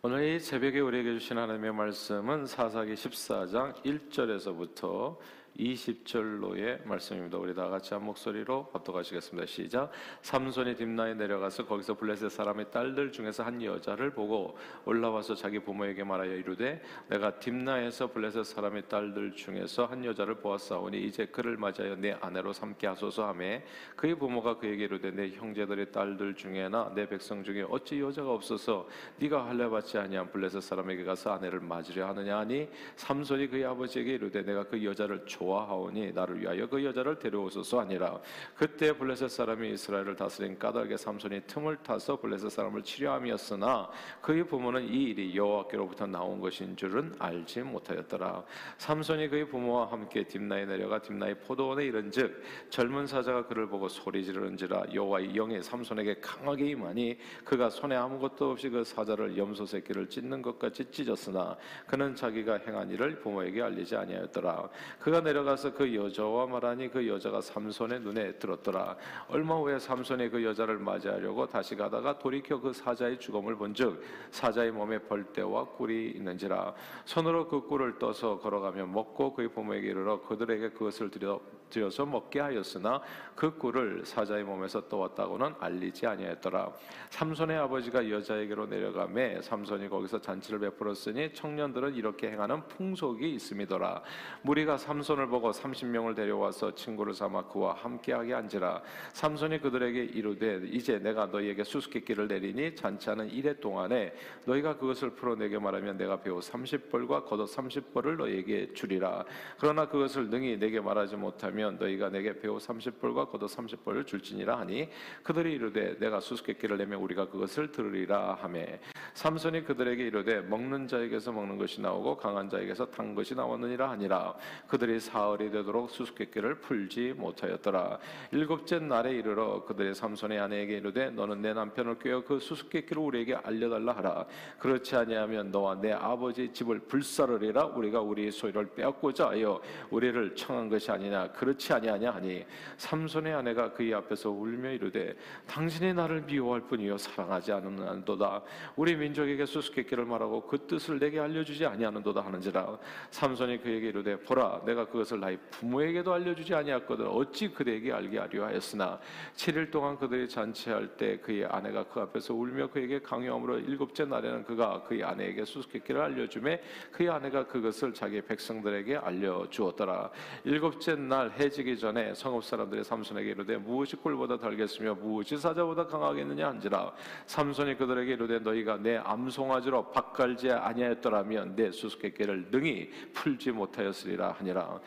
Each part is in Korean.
오늘 이 새벽에 우리에게 주신 하나님의 말씀은 사사기 14장 1절에서부터 20절로의 말씀입니다. 우리 다 같이 한 목소리로 합독하시겠습니다. 시작. 삼손이 딥나에 내려가서 거기서 블레셋 사람의 딸들 중에서 한 여자를 보고 올라와서 자기 부모에게 말하여 이르되, 내가 딥나에서 블레셋 사람의 딸들 중에서 한 여자를 보았사오니 이제 그를 맞이하여 내 아내로 삼게 하소서 하매, 그의 부모가 그에게 이르되, 내 형제들의 딸들 중에나 내 백성 중에 어찌 여자가 없어서 네가 할례 받지 아니한 블레셋 사람에게 가서 아내를 맞으려 하느냐 하니, 삼손이 그의 아버지에게 이르되, 내가 그 여자를 좋아하오니 나를 위하여 그 여자를 데려오소서 하니라. 그때 블레셋 사람이 이스라엘을 다스린 까닭에 삼손이 틈을 타서 블레셋 사람을 치려함이었으나 그의 부모는 이 일이 여호와께로부터 나온 것인 줄은 알지 못하였더라. 삼손이 그의 부모와 함께 딥나에 내려가 딥나의 포도원에 이른즉 젊은 사자가 그를 보고 소리 지르는지라. 여호와의 영이 삼손에게 강하게 임하니 그가 손에 아무것도 없이 그 사자를 염소새 끼를 찢는 것 같이 찢었으나 그는 자기가 행한 일을 부모에게 알리지 아니하였더라. 그가 내려가서 그 여자와 말하니 그 여자가 삼손의 눈에 들었더라. 얼마 후에 삼손이 그 여자를 맞이하려고 다시 가다가 돌이켜 그 사자의 죽음을 본즉 사자의 몸에 벌떼와 꿀이 있는지라. 손으로 그 꿀을 떠서 걸어가며 먹고 그의 부모에게 이르러 그들에게 그것을 들여서 먹게 하였으나 그 꿀을 사자의 몸에서 떠왔다고는 알리지 아니하였더라. 삼손의 아버지가 여자에게로 내려가매 삼손이 거기서 잔치를 베풀었으니 청년들은 이렇게 행하는 풍속이 있음이더라. 무리가 삼손을 보고 30명을 데려와서 친구를 삼아 그와 함께하게 한지라. 삼손이 그들에게 이르되, 이제 내가 너희에게 수수께끼를 내리니 잔치하는 이래 동안에 너희가 그것을 풀어내게 말하면 내가 배우 30벌과 겉옷 30벌을 너희에게 주리라. 그러나 그것을 능히 내게 말하지 못하면 너희가 내게 배우 30벌과 겉옷 30벌을 줄지니라 하니, 그들이 이르되, 내가 수수께끼를 내면 우리가 그것을 들으리라 하며, 삼손이 그들에게 이르되, 먹는 자에게서 먹는 것이 나오고 강한 자에게서 탄 것이 나왔느니라 하니라. 그들이 사흘이 되도록 수수께끼를 풀지 못하였더라. 일곱째 날에 이르러 그들의 삼손의 아내에게 이르되, 너는 내 남편을 꾀어 그 수수께끼를 우리에게 알려달라 하라. 그렇지 아니하면 너와 내 아버지 집을 불사르리라. 우리가 우리의 소유를 빼앗고자 하여 우리를 청한 것이 아니냐. 그렇지 아니하냐 하니, 삼손의 아내가 그의 앞에서 울며 이르되, 당신이 나를 미워할 뿐이요 사랑하지 않는도다. 우리 민족에게 수수께끼를 말하고 그 뜻을 내게 알려주지 아니하는도다 하는지라. 삼손이 그에게 이르되, 보라, 내가 그것을 나의 부모에게도 알려주지 아니하였거든 어찌 그대에게 알게 하려 하였으나. 7일 동안 그들이 잔치할 때 그의 아내가 그 앞에서 울며 그에게 강요함으로 일곱째 날에는 그가 그의 아내에게 수수께끼를 알려주매 그의 아내가 그것을 자기 백성들에게 알려주었더라. 일곱째 날 해지기 전에 성읍 사람들이 삼손에게 이르되, 무엇이 꿀보다 달겠으며 무엇이 사자보다 강하겠느냐 한지라. 삼손이 그들에게 이르되, 너희가 내 암송아지로 밭갈지 아니하였더라면 내 수수께끼를 능히 풀지 못하였으리라 하니라.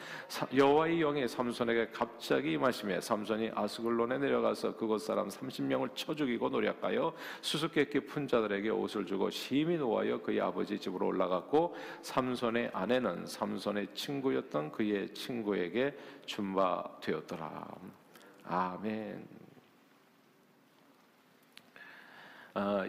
여호와의 영이 삼손에게 갑자기 임하심에 삼손이 아스글론에 내려가서 그곳 사람 30명을 쳐 죽이고 노략하여 수수께끼 푼 자들에게 옷을 주고 심히 노하여 그의 아버지 집으로 올라갔고, 삼손의 아내는 삼손의 친구였던 그의 친구에게 준 바 되었더라. 아멘.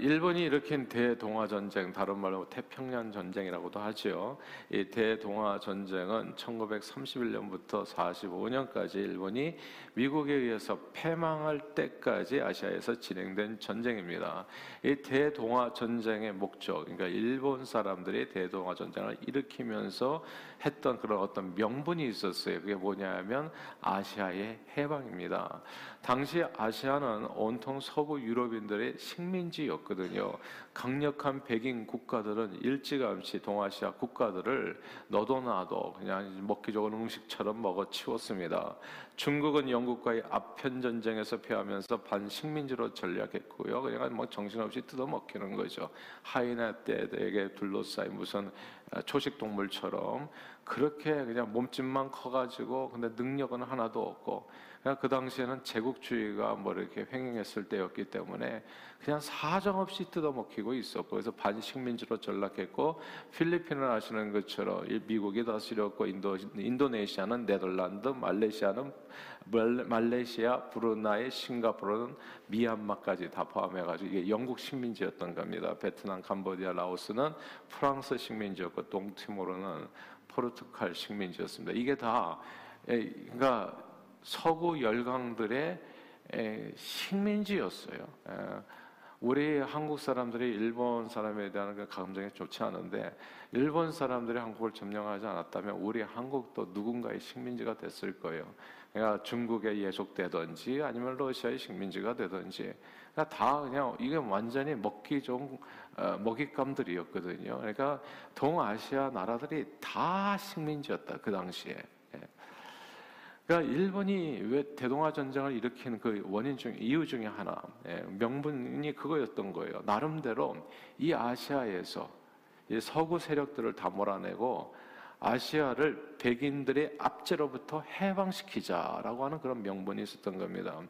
일본이 일으킨 대동아 전쟁, 다른 말로 태평양 전쟁이라고도 하지요. 이 대동아 전쟁은 1931년부터 45년까지 일본이 미국에 의해서 패망할 때까지 아시아에서 진행된 전쟁입니다. 이 대동아 전쟁의 목적, 그러니까 일본 사람들이 대동아 전쟁을 일으키면서 했던 그런 어떤 명분이 있었어요. 그게 뭐냐면 아시아의 해방입니다. 당시 아시아는 온통 서부 유럽인들의 식민 지였거든요. 강력한 백인 국가들은 일찌감치 동아시아 국가들을 너도나도 그냥 먹기 좋은 음식처럼 먹어치웠습니다. 중국은 영국과의 아편 전쟁에서 패하면서 반식민지로 전락했고요. 그냥 뭐 정신없이 뜯어먹히는 거죠. 하이나 떼에게 둘러싸인 무슨 초식동물처럼 그렇게 그냥 몸집만 커가지고 근데 능력은 하나도 없고, 그냥 그 당시에는 제국주의가 뭐 이렇게 횡행했을 때였기 때문에 그냥 사정없이 뜯어먹히고 있었고, 그래서 반식민지로 전락했고, 필리핀을 아시는 것처럼 미국이 다스렸고, 인도네시아는 네덜란드, 말레이시아, 브루나이, 싱가포르는 미얀마까지 다 포함해가지고 이게 영국 식민지였던 겁니다. 베트남, 캄보디아, 라오스는 프랑스 식민지였고, 동티모르는 포르투갈 식민지였습니다. 이게 다 그러니까 서구 열강들의 식민지였어요. 우리 한국 사람들이 일본 사람에 대한 그 감정이 좋지 않은데, 일본 사람들이 한국을 점령하지 않았다면 우리 한국도 누군가의 식민지가 됐을 거예요. 그러니까 중국에 예속되든지 아니면 러시아의 식민지가 되든지, 그러니까 다 그냥 이게 완전히 먹기 좋은 먹잇감들이었거든요. 그러니까 동아시아 나라들이 다 식민지였다, 그 당시에. 그러니까 일본이 왜 대동아 전쟁을 일으킨 그 원인 중 이유 중에 하나, 명분이 그거였던 거예요. 나름대로 이 아시아에서 이 서구 세력들을 다 몰아내고 아시아를 백인들의 압제로부터 해방시키자라고 하는 그런 명분이 있었던 겁니다.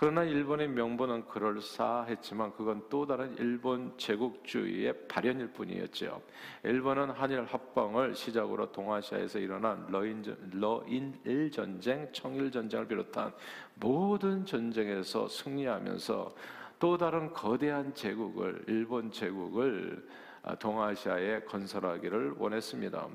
그러나 일본의 명분은 그럴싸했지만 그건 또 다른 일본 제국주의의 발현일 뿐이었죠. 일본은 한일 합방을 시작으로 동아시아에서 일어난 러일전쟁, 청일전쟁을 비롯한 모든 전쟁에서 승리하면서 또 다른 거대한 제국을, 일본 제국을 동아시아에 건설하기를 원했습니다.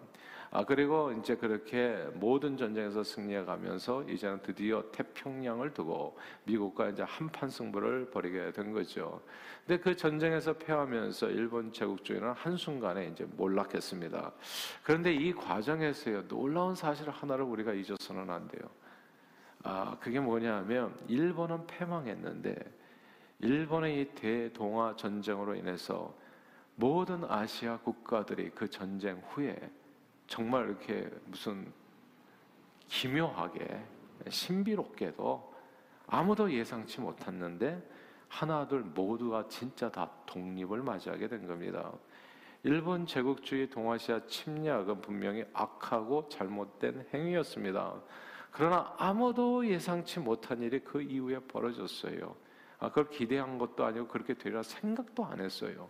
그리고 이제 그렇게 모든 전쟁에서 승리해가면서 이제는 드디어 태평양을 두고 미국과 이제 한판 승부를 벌이게 된 거죠. 근데 그 전쟁에서 패하면서 일본 제국주의는 한순간에 이제 몰락했습니다. 그런데 이 과정에서요, 놀라운 사실 하나를 우리가 잊어서는 안 돼요. 그게 뭐냐면, 일본은 패망했는데 일본의 이 대동아 전쟁으로 인해서 모든 아시아 국가들이 그 전쟁 후에 정말 이렇게 무슨 기묘하게, 신비롭게도 아무도 예상치 못했는데 하나둘 모두가 진짜 다 독립을 맞이하게 된 겁니다. 일본 제국주의 동아시아 침략은 분명히 악하고 잘못된 행위였습니다. 그러나 아무도 예상치 못한 일이 그 이후에 벌어졌어요. 그걸 기대한 것도 아니고 그렇게 되리라 생각도 안 했어요.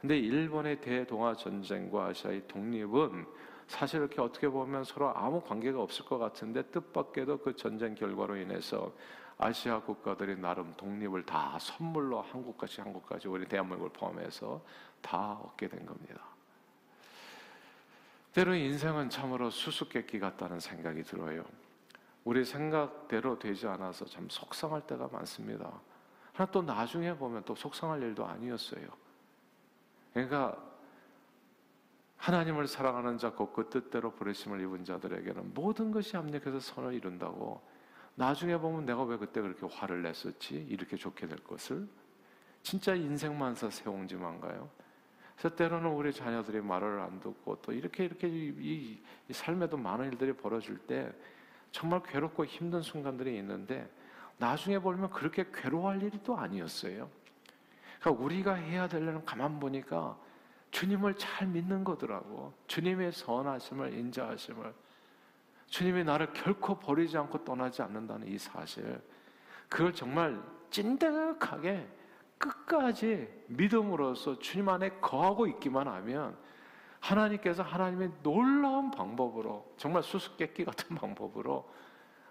근데 일본의 대동아 전쟁과 아시아의 독립은 사실 이렇게 어떻게 보면 서로 아무 관계가 없을 것 같은데, 뜻밖에도 그 전쟁 결과로 인해서 아시아 국가들이 나름 독립을 다 선물로 한국까지 우리 대한민국을 포함해서 다 얻게 된 겁니다. 때로 인생은 참으로 수수께끼 같다는 생각이 들어요. 우리 생각대로 되지 않아서 참 속상할 때가 많습니다. 하나 또 나중에 보면 또 속상할 일도 아니었어요. 그러니까 하나님을 사랑하는 자 곧 그 뜻대로 부르심을 입은 자들에게는 모든 것이 합력해서 선을 이룬다고, 나중에 보면 내가 왜 그때 그렇게 화를 냈었지? 이렇게 좋게 될 것을? 진짜 인생만사 세옹지만가요? 그래서 때로는 우리 자녀들이 말을 안 듣고 또 이렇게 이 삶에도 많은 일들이 벌어질 때 정말 괴롭고 힘든 순간들이 있는데, 나중에 보면 그렇게 괴로워할 일이 또 아니었어요. 그러니까 우리가 해야 될 일은 가만 보니까 주님을 잘 믿는 거더라고. 주님의 선하심을, 인자하심을, 주님이 나를 결코 버리지 않고 떠나지 않는다는 이 사실, 그걸 정말 찐득하게 끝까지 믿음으로써 주님 안에 거하고 있기만 하면 하나님께서 하나님의 놀라운 방법으로, 정말 수수께끼 같은 방법으로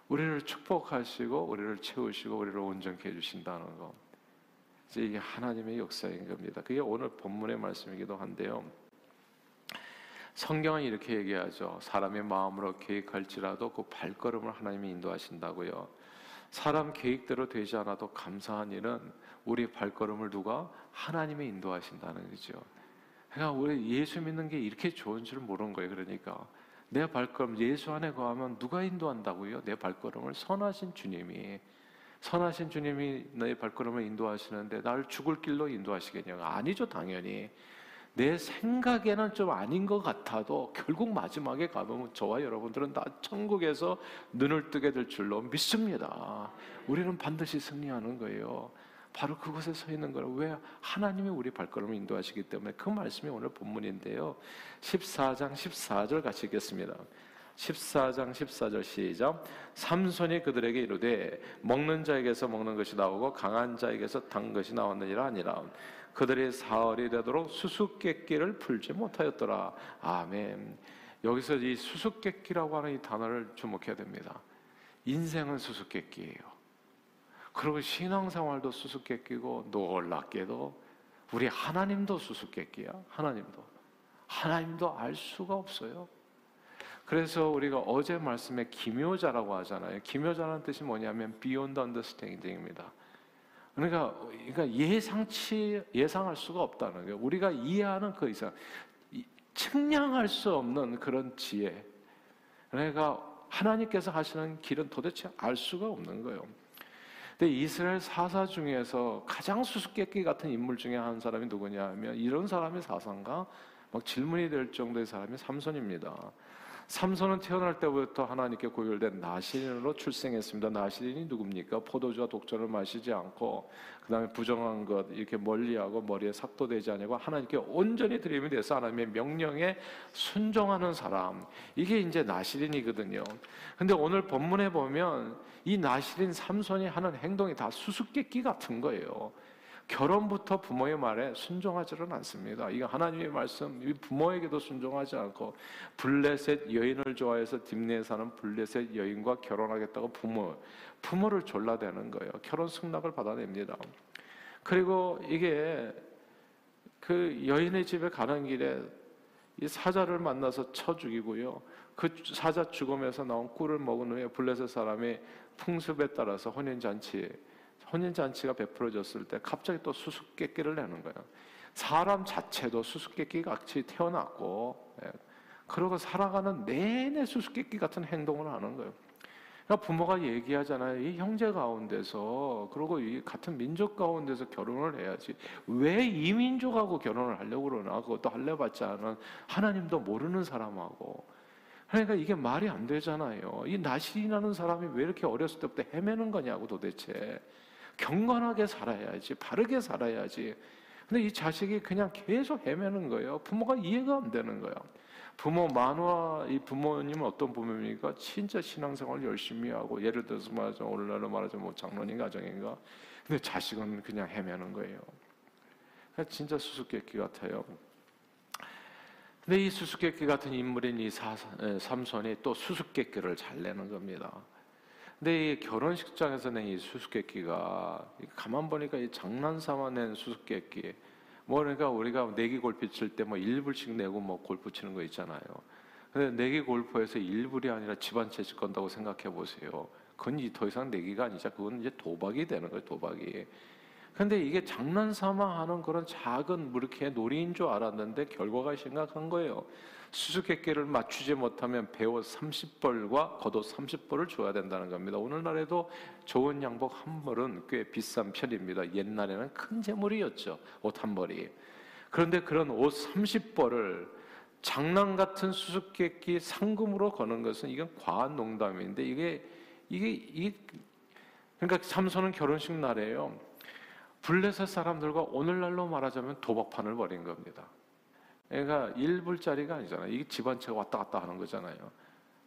우리를 축복하시고 우리를 채우시고 우리를 온전케 해주신다는 것, 이게 하나님의 역사인 겁니다. 그게 오늘 본문의 말씀이기도 한데요, 성경은 이렇게 얘기하죠. 사람의 마음으로 계획할지라도 그 발걸음을 하나님이 인도하신다고요. 사람 계획대로 되지 않아도 감사한 일은 우리 발걸음을 누가? 하나님이 인도하신다는 거죠. 그러니까 우리 예수 믿는 게 이렇게 좋은 줄 모르는 거예요. 그러니까 내 발걸음, 예수 안에 거하면 누가 인도한다고요? 내 발걸음을 선하신 주님이 내 발걸음을 인도하시는데 나를 죽을 길로 인도하시겠냐고? 아니죠, 당연히. 내 생각에는 좀 아닌 것 같아도 결국 마지막에 가보면 저와 여러분들은 다 천국에서 눈을 뜨게 될 줄로 믿습니다. 우리는 반드시 승리하는 거예요. 바로 그곳에 서 있는 거예요. 왜? 하나님이 우리 발걸음을 인도하시기 때문에. 그 말씀이 오늘 본문인데요, 14장 14절 같이 읽겠습니다. 14장 14절 시작. 삼손이 그들에게 이르되 먹는 자에게서 먹는 것이 나오고 강한 자에게서 단 것이 나왔느니라 아니라, 그들이 사흘이 되도록 수수께끼를 풀지 못하였더라. 아멘. 여기서 이 수수께끼라고 하는 이 단어를 주목해야 됩니다. 인생은 수수께끼예요. 그리고 신앙생활도 수수께끼고, 놀랍게도 우리 하나님도 수수께끼야. 하나님도 알 수가 없어요. 그래서 우리가 어제 말씀에 기묘자라고 하잖아요. 기묘자라는 뜻이 뭐냐면 Beyond Understanding입니다. 그러니까 예상할 수가 없다는 거예요. 우리가 이해하는 그 이상, 측량할 수 없는 그런 지혜. 그러니까 하나님께서 하시는 길은 도대체 알 수가 없는 거예요. 근데 이스라엘 사사 중에서 가장 수수께끼 같은 인물 중에 한 사람이 누구냐 하면, 이런 사람이 사사인가? 막 질문이 될 정도의 사람이 삼손입니다. 삼손은 태어날 때부터 하나님께 구별된 나실인으로 출생했습니다. 나실인이 누굽니까? 포도주와 독전을 마시지 않고, 그 다음에 부정한 것 이렇게 멀리하고, 머리에 삭도 되지 아니고, 하나님께 온전히 드림이 돼서 하나님의 명령에 순종하는 사람, 이게 이제 나실인이거든요. 근데 오늘 본문에 보면 이 나실인 삼손이 하는 행동이 다 수수께끼 같은 거예요. 결혼부터 부모의 말에 순종하지는 않습니다. 이거 하나님의 말씀, 부모에게도 순종하지 않고, 블레셋 여인을 좋아해서 딥내에 사는 블레셋 여인과 결혼하겠다고 부모를 졸라대는 거예요. 결혼 승낙을 받아냅니다. 그리고 이게 그 여인의 집에 가는 길에 이 사자를 만나서 쳐 죽이고요. 그 사자 죽음에서 나온 꿀을 먹은 후에 블레셋 사람이 풍습에 따라서 혼인잔치가 베풀어졌을 때 갑자기 또 수수께끼를 내는 거예요. 사람 자체도 수수께끼 같이 태어났고, 그러고 살아가는 내내 수수께끼 같은 행동을 하는 거예요. 그러니까 부모가 얘기하잖아요. 이 형제 가운데서, 그리고 이 같은 민족 가운데서 결혼을 해야지. 왜 이민족하고 결혼을 하려고 그러나? 그것도 할례받지 않은, 하나님도 모르는 사람하고. 그러니까 이게 말이 안 되잖아요. 이 나실이라는 사람이 왜 이렇게 어렸을 때부터 헤매는 거냐고 도대체. 경건하게 살아야지, 바르게 살아야지. 근데 이 자식이 그냥 계속 헤매는 거예요. 부모가 이해가 안 되는 거예요. 부모 만화, 이 부모님은 어떤 부모입니까? 진짜 신앙생활 열심히 하고, 예를 들어서 말하자면, 오늘날로 말하자면 뭐 장로님 가정인가? 근데 자식은 그냥 헤매는 거예요. 진짜 수수께끼 같아요. 근데 이 수수께끼 같은 인물인 이 삼손이 또 수수께끼를 잘 내는 겁니다. 근데 이 결혼식장에서 낸 이 수수께끼가, 가만 보니까 이 장난삼아 낸 수수께끼, 뭐 그러니까 우리가 내기 골프 칠 때 뭐 1불씩 내고 뭐 골프 치는 거 있잖아요. 근데 내기 골프에서 1불이 아니라 집안 채집 건다고 생각해 보세요. 그건 이제 더 이상 내기가 아니죠. 그건 이제 도박이 되는 거예요, 도박이. 근데 이게 장난삼아 하는 그런 작은 무르케 놀이인 줄 알았는데 결과가 심각한 거예요. 수수께끼를 맞추지 못하면 배옷 30벌과 겉옷 30벌을 줘야 된다는 겁니다. 오늘날에도 좋은 양복 한 벌은 꽤 비싼 편입니다. 옛날에는 큰 재물이었죠, 옷 한 벌이. 그런데 그런 옷 30벌을 장난 같은 수수께끼 상금으로 거는 것은, 이건 과한 농담인데, 그러니까 삼손은 결혼식 날에요, 블레셋 사람들과 오늘날로 말하자면 도박판을 벌인 겁니다. 그러니까 1불짜리가 아니잖아요. 이게 집안채가 왔다 갔다 하는 거잖아요.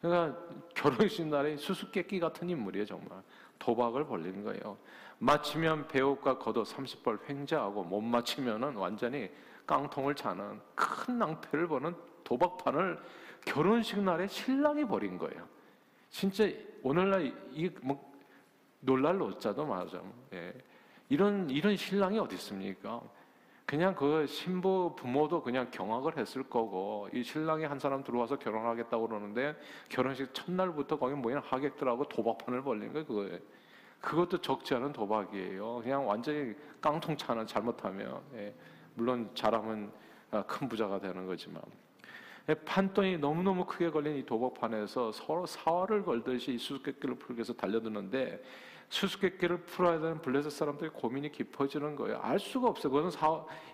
그러니까 결혼식 날에 수수께끼 같은 인물이에요. 정말 도박을 벌린 거예요. 맞히면 배옷과 겉옷 30벌 횡재하고, 못 맞히면 완전히 깡통을 차는 큰 낭패를 버는 도박판을 결혼식 날에 신랑이 벌인 거예요. 진짜 오늘날 이 뭐 놀랄 노자도 말하자면, 예, 이런 신랑이 어디 있습니까? 그냥 그 신부 부모도 그냥 경악을 했을 거고, 이 신랑이 한 사람 들어와서 결혼하겠다고 그러는데 결혼식 첫날부터 거기 모인 하객들하고 도박판을 벌린 거예요. 그것도 적지 않은 도박이에요. 그냥 완전히 깡통차는, 잘못하면, 예, 물론 잘하면 큰 부자가 되는 거지만, 예, 판돈이 너무너무 크게 걸린 이 도박판에서 서로 사활을 걸듯이 수수께끼를 풀기 위해서 달려드는데, 수수께끼를 풀어야 되는 블레셋 사람들이 고민이 깊어지는 거예요. 알 수가 없어요. 그건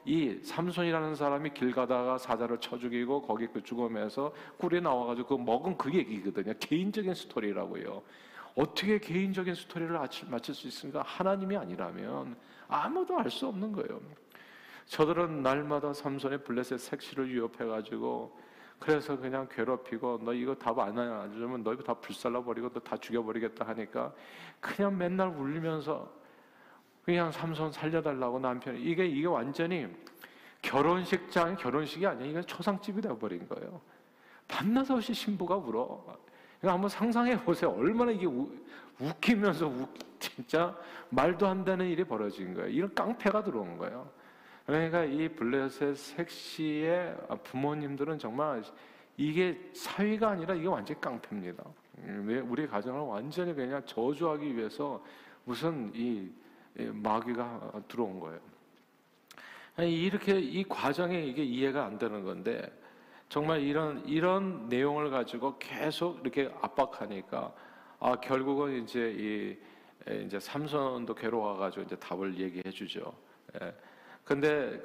이 삼손이라는 사람이 길 가다가 사자를 쳐 죽이고, 거기 그 죽음에서 꿀이 나와가지고 그거 먹은 그 얘기거든요. 개인적인 스토리라고요. 어떻게 개인적인 스토리를 맞출 수 있습니까? 하나님이 아니라면 아무도 알 수 없는 거예요. 저들은 날마다 삼손의 블레셋 색시를 위협해가지고, 그래서 그냥 괴롭히고, 너 이거 답 안 알려주면 너 이거 다 불살라버리고 너 다 죽여버리겠다 하니까, 그냥 맨날 울리면서 그냥 삼손 살려달라고 남편이. 이게 완전히 결혼식이 아니에요. 이건 초상집이 되어버린 거예요. 밤낮없이 신부가 울어. 이거 한번 상상해 보세요. 얼마나 이게 진짜 말도 안 되는 일이 벌어진 거예요. 이런 깡패가 들어온 거예요. 그러니까 이 블레셋 색시의 부모님들은 정말 이게 사위가 아니라 이게 완전히 깡패입니다. 우리 가정을 완전히 그냥 저주하기 위해서 무슨 이 마귀가 들어온 거예요. 이렇게 이 과정에 이게 이해가 안 되는 건데, 정말 이런 내용을 가지고 계속 이렇게 압박하니까, 아, 결국은 이제 삼손도 괴로워가지고 이제 답을 얘기해 주죠. 예. 근데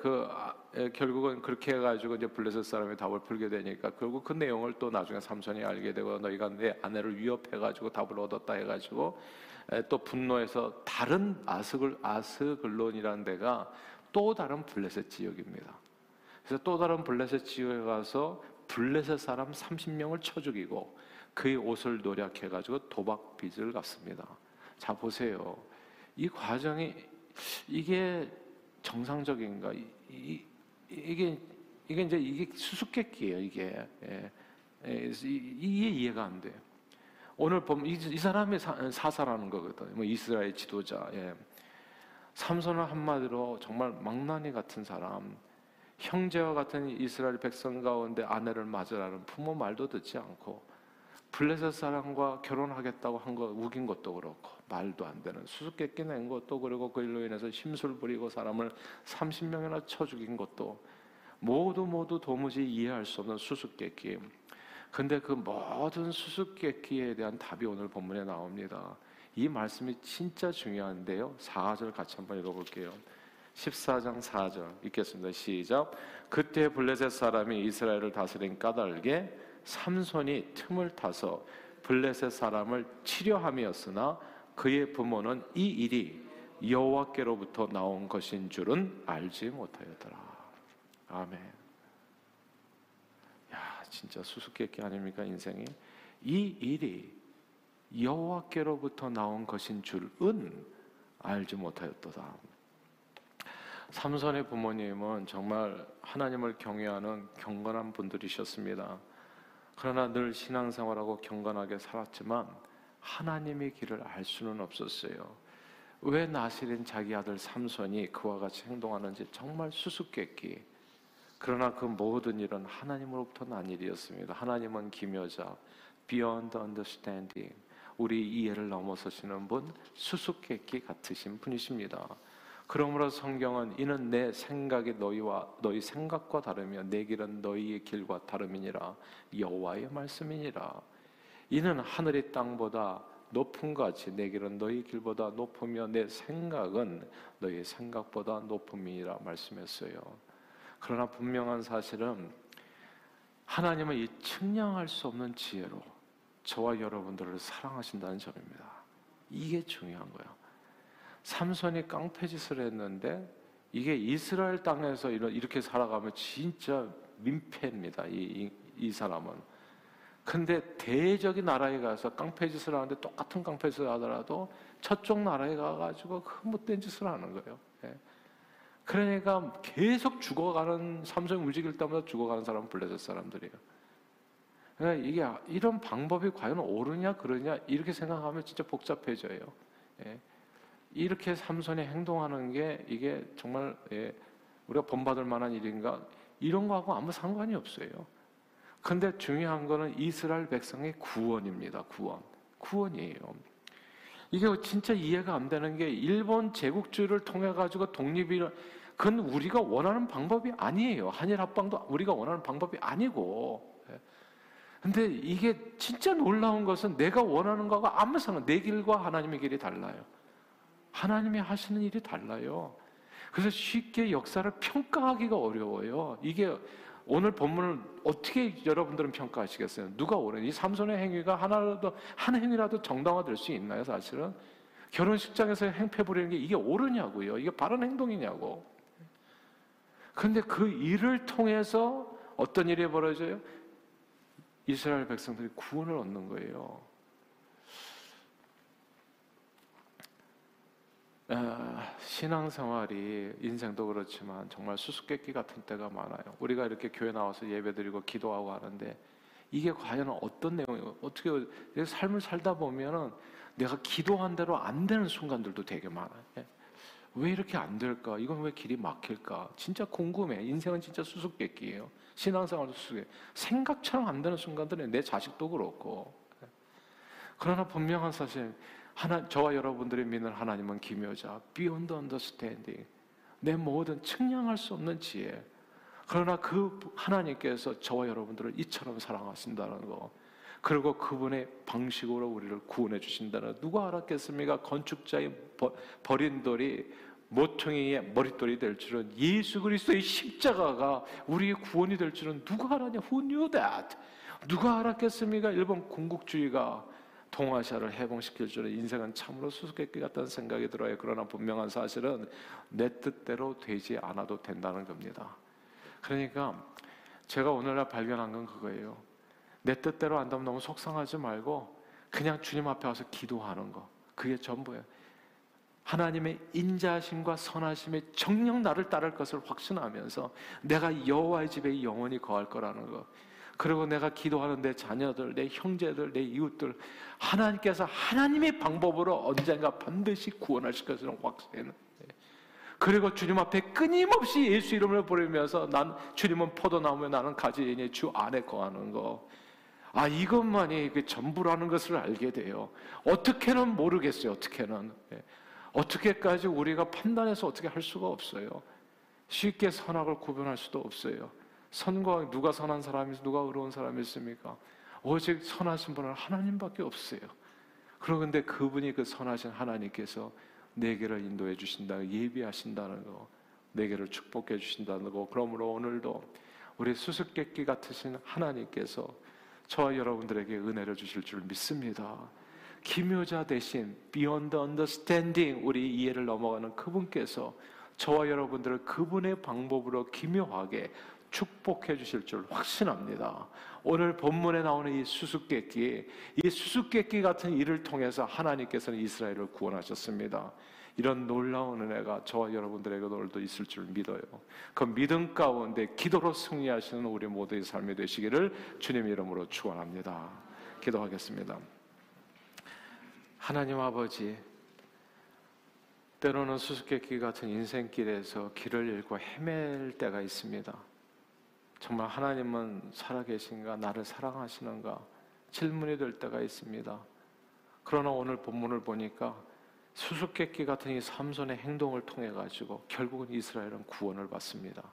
결국은 그렇게 해가지고 이제 블레셋 사람이 답을 풀게 되니까 결국 그 내용을 또 나중에 삼손이 알게 되고, 너희가 내 아내를 위협해가지고 답을 얻었다 해가지고 또 분노해서 다른 아스글론이라는 데가 또 다른 블레셋 지역입니다. 그래서 또 다른 블레셋 지역에 가서 블레셋 사람 30명을 쳐 죽이고 그의 옷을 노략해가지고 도박 빚을 갚습니다. 자, 보세요. 이 과정이 이게 정상적인가? 이게 수수께끼예요. 이게 이해가 안 돼요. 오늘 보면 이 사람이 사사라는 거거든요. 뭐 이스라엘 지도자. 예. 삼손은 한마디로 정말 망나니 같은 사람, 형제와 같은 이스라엘 백성 가운데 아내를 맞으라는 부모 말도 듣지 않고, 블레셋 사람과 결혼하겠다고 한 거 우긴 것도 그렇고, 말도 안 되는 수수께끼 낸 것도, 그리고 그 일로 인해서 심술 부리고 사람을 30명이나 쳐 죽인 것도, 모두 도무지 이해할 수 없는 수수께끼. 근데 그 모든 수수께끼에 대한 답이 오늘 본문에 나옵니다. 이 말씀이 진짜 중요한데요. 4절 같이 한번 읽어볼게요. 14장 4절 읽겠습니다. 시작. 그때 블레셋 사람이 이스라엘을 다스린 까닭에 삼손이 틈을 타서 블레셋 사람을 치려함이었으나 그의 부모는 이 일이 여호와께로부터 나온 것인 줄은 알지 못하였더라. 아멘. 야, 진짜 수수께끼 아닙니까, 인생이? 이 일이 여호와께로부터 나온 것인 줄은 알지 못하였도다. 삼손의 부모님은 정말 하나님을 경외하는 경건한 분들이셨습니다. 그러나 늘 신앙생활하고 경건하게 살았지만 하나님의 길을 알 수는 없었어요. 왜 나실인 자기 아들 삼손이 그와 같이 행동하는지 정말 수수께끼. 그러나 그 모든 일은 하나님으로부터 난 일이었습니다. 하나님은 기묘자, beyond understanding, 우리 이해를 넘어서시는 분, 수수께끼 같으신 분이십니다. 그러므로 성경은 이는 내 생각이 너희와 너희 생각과 다르며 내 길은 너희의 길과 다름이니라 여호와의 말씀이니라. 이는 하늘이 땅보다 높은 것 같이 내 길은 너희 길보다 높으며 내 생각은 너희의 생각보다 높음이라 말씀했어요. 그러나 분명한 사실은 하나님은 이 측량할 수 없는 지혜로 저와 여러분들을 사랑하신다는 점입니다. 이게 중요한 거예요. 삼손이 깡패짓을 했는데, 이게 이스라엘 땅에서 이렇게 살아가면 진짜 민폐입니다. 이 사람은. 근데 대적인 나라에 가서 깡패짓을 하는데, 똑같은 깡패짓을 하더라도 저쪽 나라에 가가지고 그 못된 짓을 하는 거예요. 예. 그러니까 계속 죽어가는, 삼손이 움직일 때마다 죽어가는 사람은 블레셋 사람들이에요. 그러니까 이게 이런 방법이 과연 옳으냐 그러냐 이렇게 생각하면 진짜 복잡해져요. 예. 이렇게 삼손이 행동하는 게 이게 정말, 예, 우리가 본받을 만한 일인가? 이런 거하고 아무 상관이 없어요. 근데 중요한 거는 이스라엘 백성의 구원입니다. 구원이에요. 이게 진짜 이해가 안 되는 게, 일본 제국주의를 통해 가지고 독립을, 그건 우리가 원하는 방법이 아니에요. 한일 합방도 우리가 원하는 방법이 아니고. 예. 근데 이게 진짜 놀라운 것은 내가 원하는 거하고 아무 상관, 내 길과 하나님의 길이 달라요. 하나님이 하시는 일이 달라요. 그래서 쉽게 역사를 평가하기가 어려워요. 이게 오늘 본문을 어떻게 여러분들은 평가하시겠어요? 누가 옳은? 이 삼손의 행위가 한 행위라도 정당화될 수 있나요? 사실은 결혼식장에서 행패 부리는 게 이게 옳으냐고요? 이게 바른 행동이냐고? 그런데 그 일을 통해서 어떤 일이 벌어져요? 이스라엘 백성들이 구원을 얻는 거예요. 신앙생활이 인생도 그렇지만 정말 수수께끼 같은 때가 많아요. 우리가 이렇게 교회 나와서 예배드리고 기도하고 하는데, 이게 과연 어떤 내용이에요? 어떻게 삶을 살다 보면은 내가 기도한 대로 안 되는 순간들도 되게 많아요. 왜 이렇게 안 될까? 이건 왜 길이 막힐까? 진짜 궁금해. 인생은 진짜 수수께끼예요. 신앙생활도 수수께끼. 생각처럼 안 되는 순간들은, 내 자식도 그렇고. 그러나 분명한 사실, 저와 여러분들이 믿는 하나님은 기묘자, beyond understanding, 내 모든 측량할 수 없는 지혜. 그러나 그 하나님께서 저와 여러분들을 이처럼 사랑하신다는 거, 그리고 그분의 방식으로 우리를 구원해 주신다는 거. 누가 알았겠습니까? 건축자의 버린 돌이 모퉁이의 머릿돌이 될 줄은, 예수 그리스도의 십자가가 우리의 구원이 될 줄은 누가 알았냐? Who knew that? 누가 알았겠습니까? 일본 군국주의가 동아시아를 해방시킬 줄은 인생은 참으로 수수께끼 같다는 생각이 들어요. 그러나 분명한 사실은 내 뜻대로 되지 않아도 된다는 겁니다. 그러니까 제가 오늘날 발견한 건 그거예요. 내 뜻대로 안 되면 너무 속상하지 말고 그냥 주님 앞에 와서 기도하는 거, 그게 전부예요. 하나님의 인자심과 선하심의 정녕 나를 따를 것을 확신하면서 내가 여호와의 집에 영원히 거할 거라는 것, 그리고 내가 기도하는 내 자녀들, 내 형제들, 내 이웃들, 하나님께서 하나님의 방법으로 언젠가 반드시 구원하실 것을 확신해요. 그리고 주님 앞에 끊임없이 예수 이름을 부르면서 난 주님은 포도나무에 나는 가지이니 주 안에 거하는 거, 아 이것만이 이게 전부라는 것을 알게 돼요. 어떻게는 모르겠어요. 어떻게는, 어떻게까지 우리가 판단해서 어떻게 할 수가 없어요. 쉽게 선악을 구분할 수도 없어요. 선과, 누가 선한 사람이 누가 의로운 사람이 있습니까? 오직 선하신 분은 하나님밖에 없어요. 그런데 그분이, 그 선하신 하나님께서 내게를 인도해 주신다, 예비하신다는 거, 내게를 축복해 주신다는 거. 그러므로 오늘도 우리 수수께끼 같으신 하나님께서 저와 여러분들에게 은혜를 주실 줄 믿습니다. 기묘자 대신 beyond understanding, 우리 이해를 넘어가는 그분께서 저와 여러분들을 그분의 방법으로 기묘하게 축복해 주실 줄 확신합니다. 오늘 본문에 나오는 이 수수께끼 같은 일을 통해서 하나님께서는 이스라엘을 구원하셨습니다. 이런 놀라운 은혜가 저와 여러분들에게 오늘도 있을 줄 믿어요. 그 믿음 가운데 기도로 승리하시는 우리 모두의 삶이 되시기를 주님의 이름으로 축원합니다. 기도하겠습니다. 하나님 아버지, 때로는 수수께끼 같은 인생길에서 길을 잃고 헤맬 때가 있습니다. 정말 하나님은 살아계신가, 나를 사랑하시는가 질문이 될 때가 있습니다. 그러나 오늘 본문을 보니까 수수께끼 같은 이 삼손의 행동을 통해 가지고 결국은 이스라엘은 구원을 받습니다.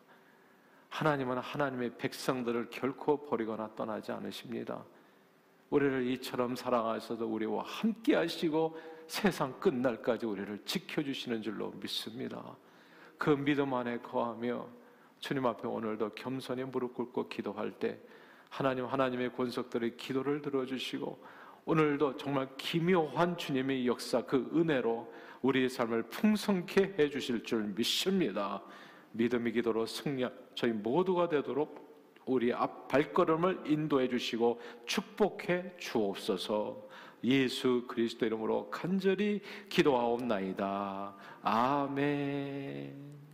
하나님은 하나님의 백성들을 결코 버리거나 떠나지 않으십니다. 우리를 이처럼 사랑하셔서 우리와 함께 하시고 세상 끝날까지 우리를 지켜주시는 줄로 믿습니다. 그 믿음 안에 거하며 주님 앞에 오늘도 겸손히 무릎 꿇고 기도할 때 하나님의 권속들의 기도를 들어주시고, 오늘도 정말 기묘한 주님의 역사, 그 은혜로 우리의 삶을 풍성케 해주실 줄 믿습니다. 믿음의 기도로 승리 저희 모두가 되도록 우리 앞 발걸음을 인도해 주시고 축복해 주옵소서. 예수 그리스도 이름으로 간절히 기도하옵나이다. 아멘.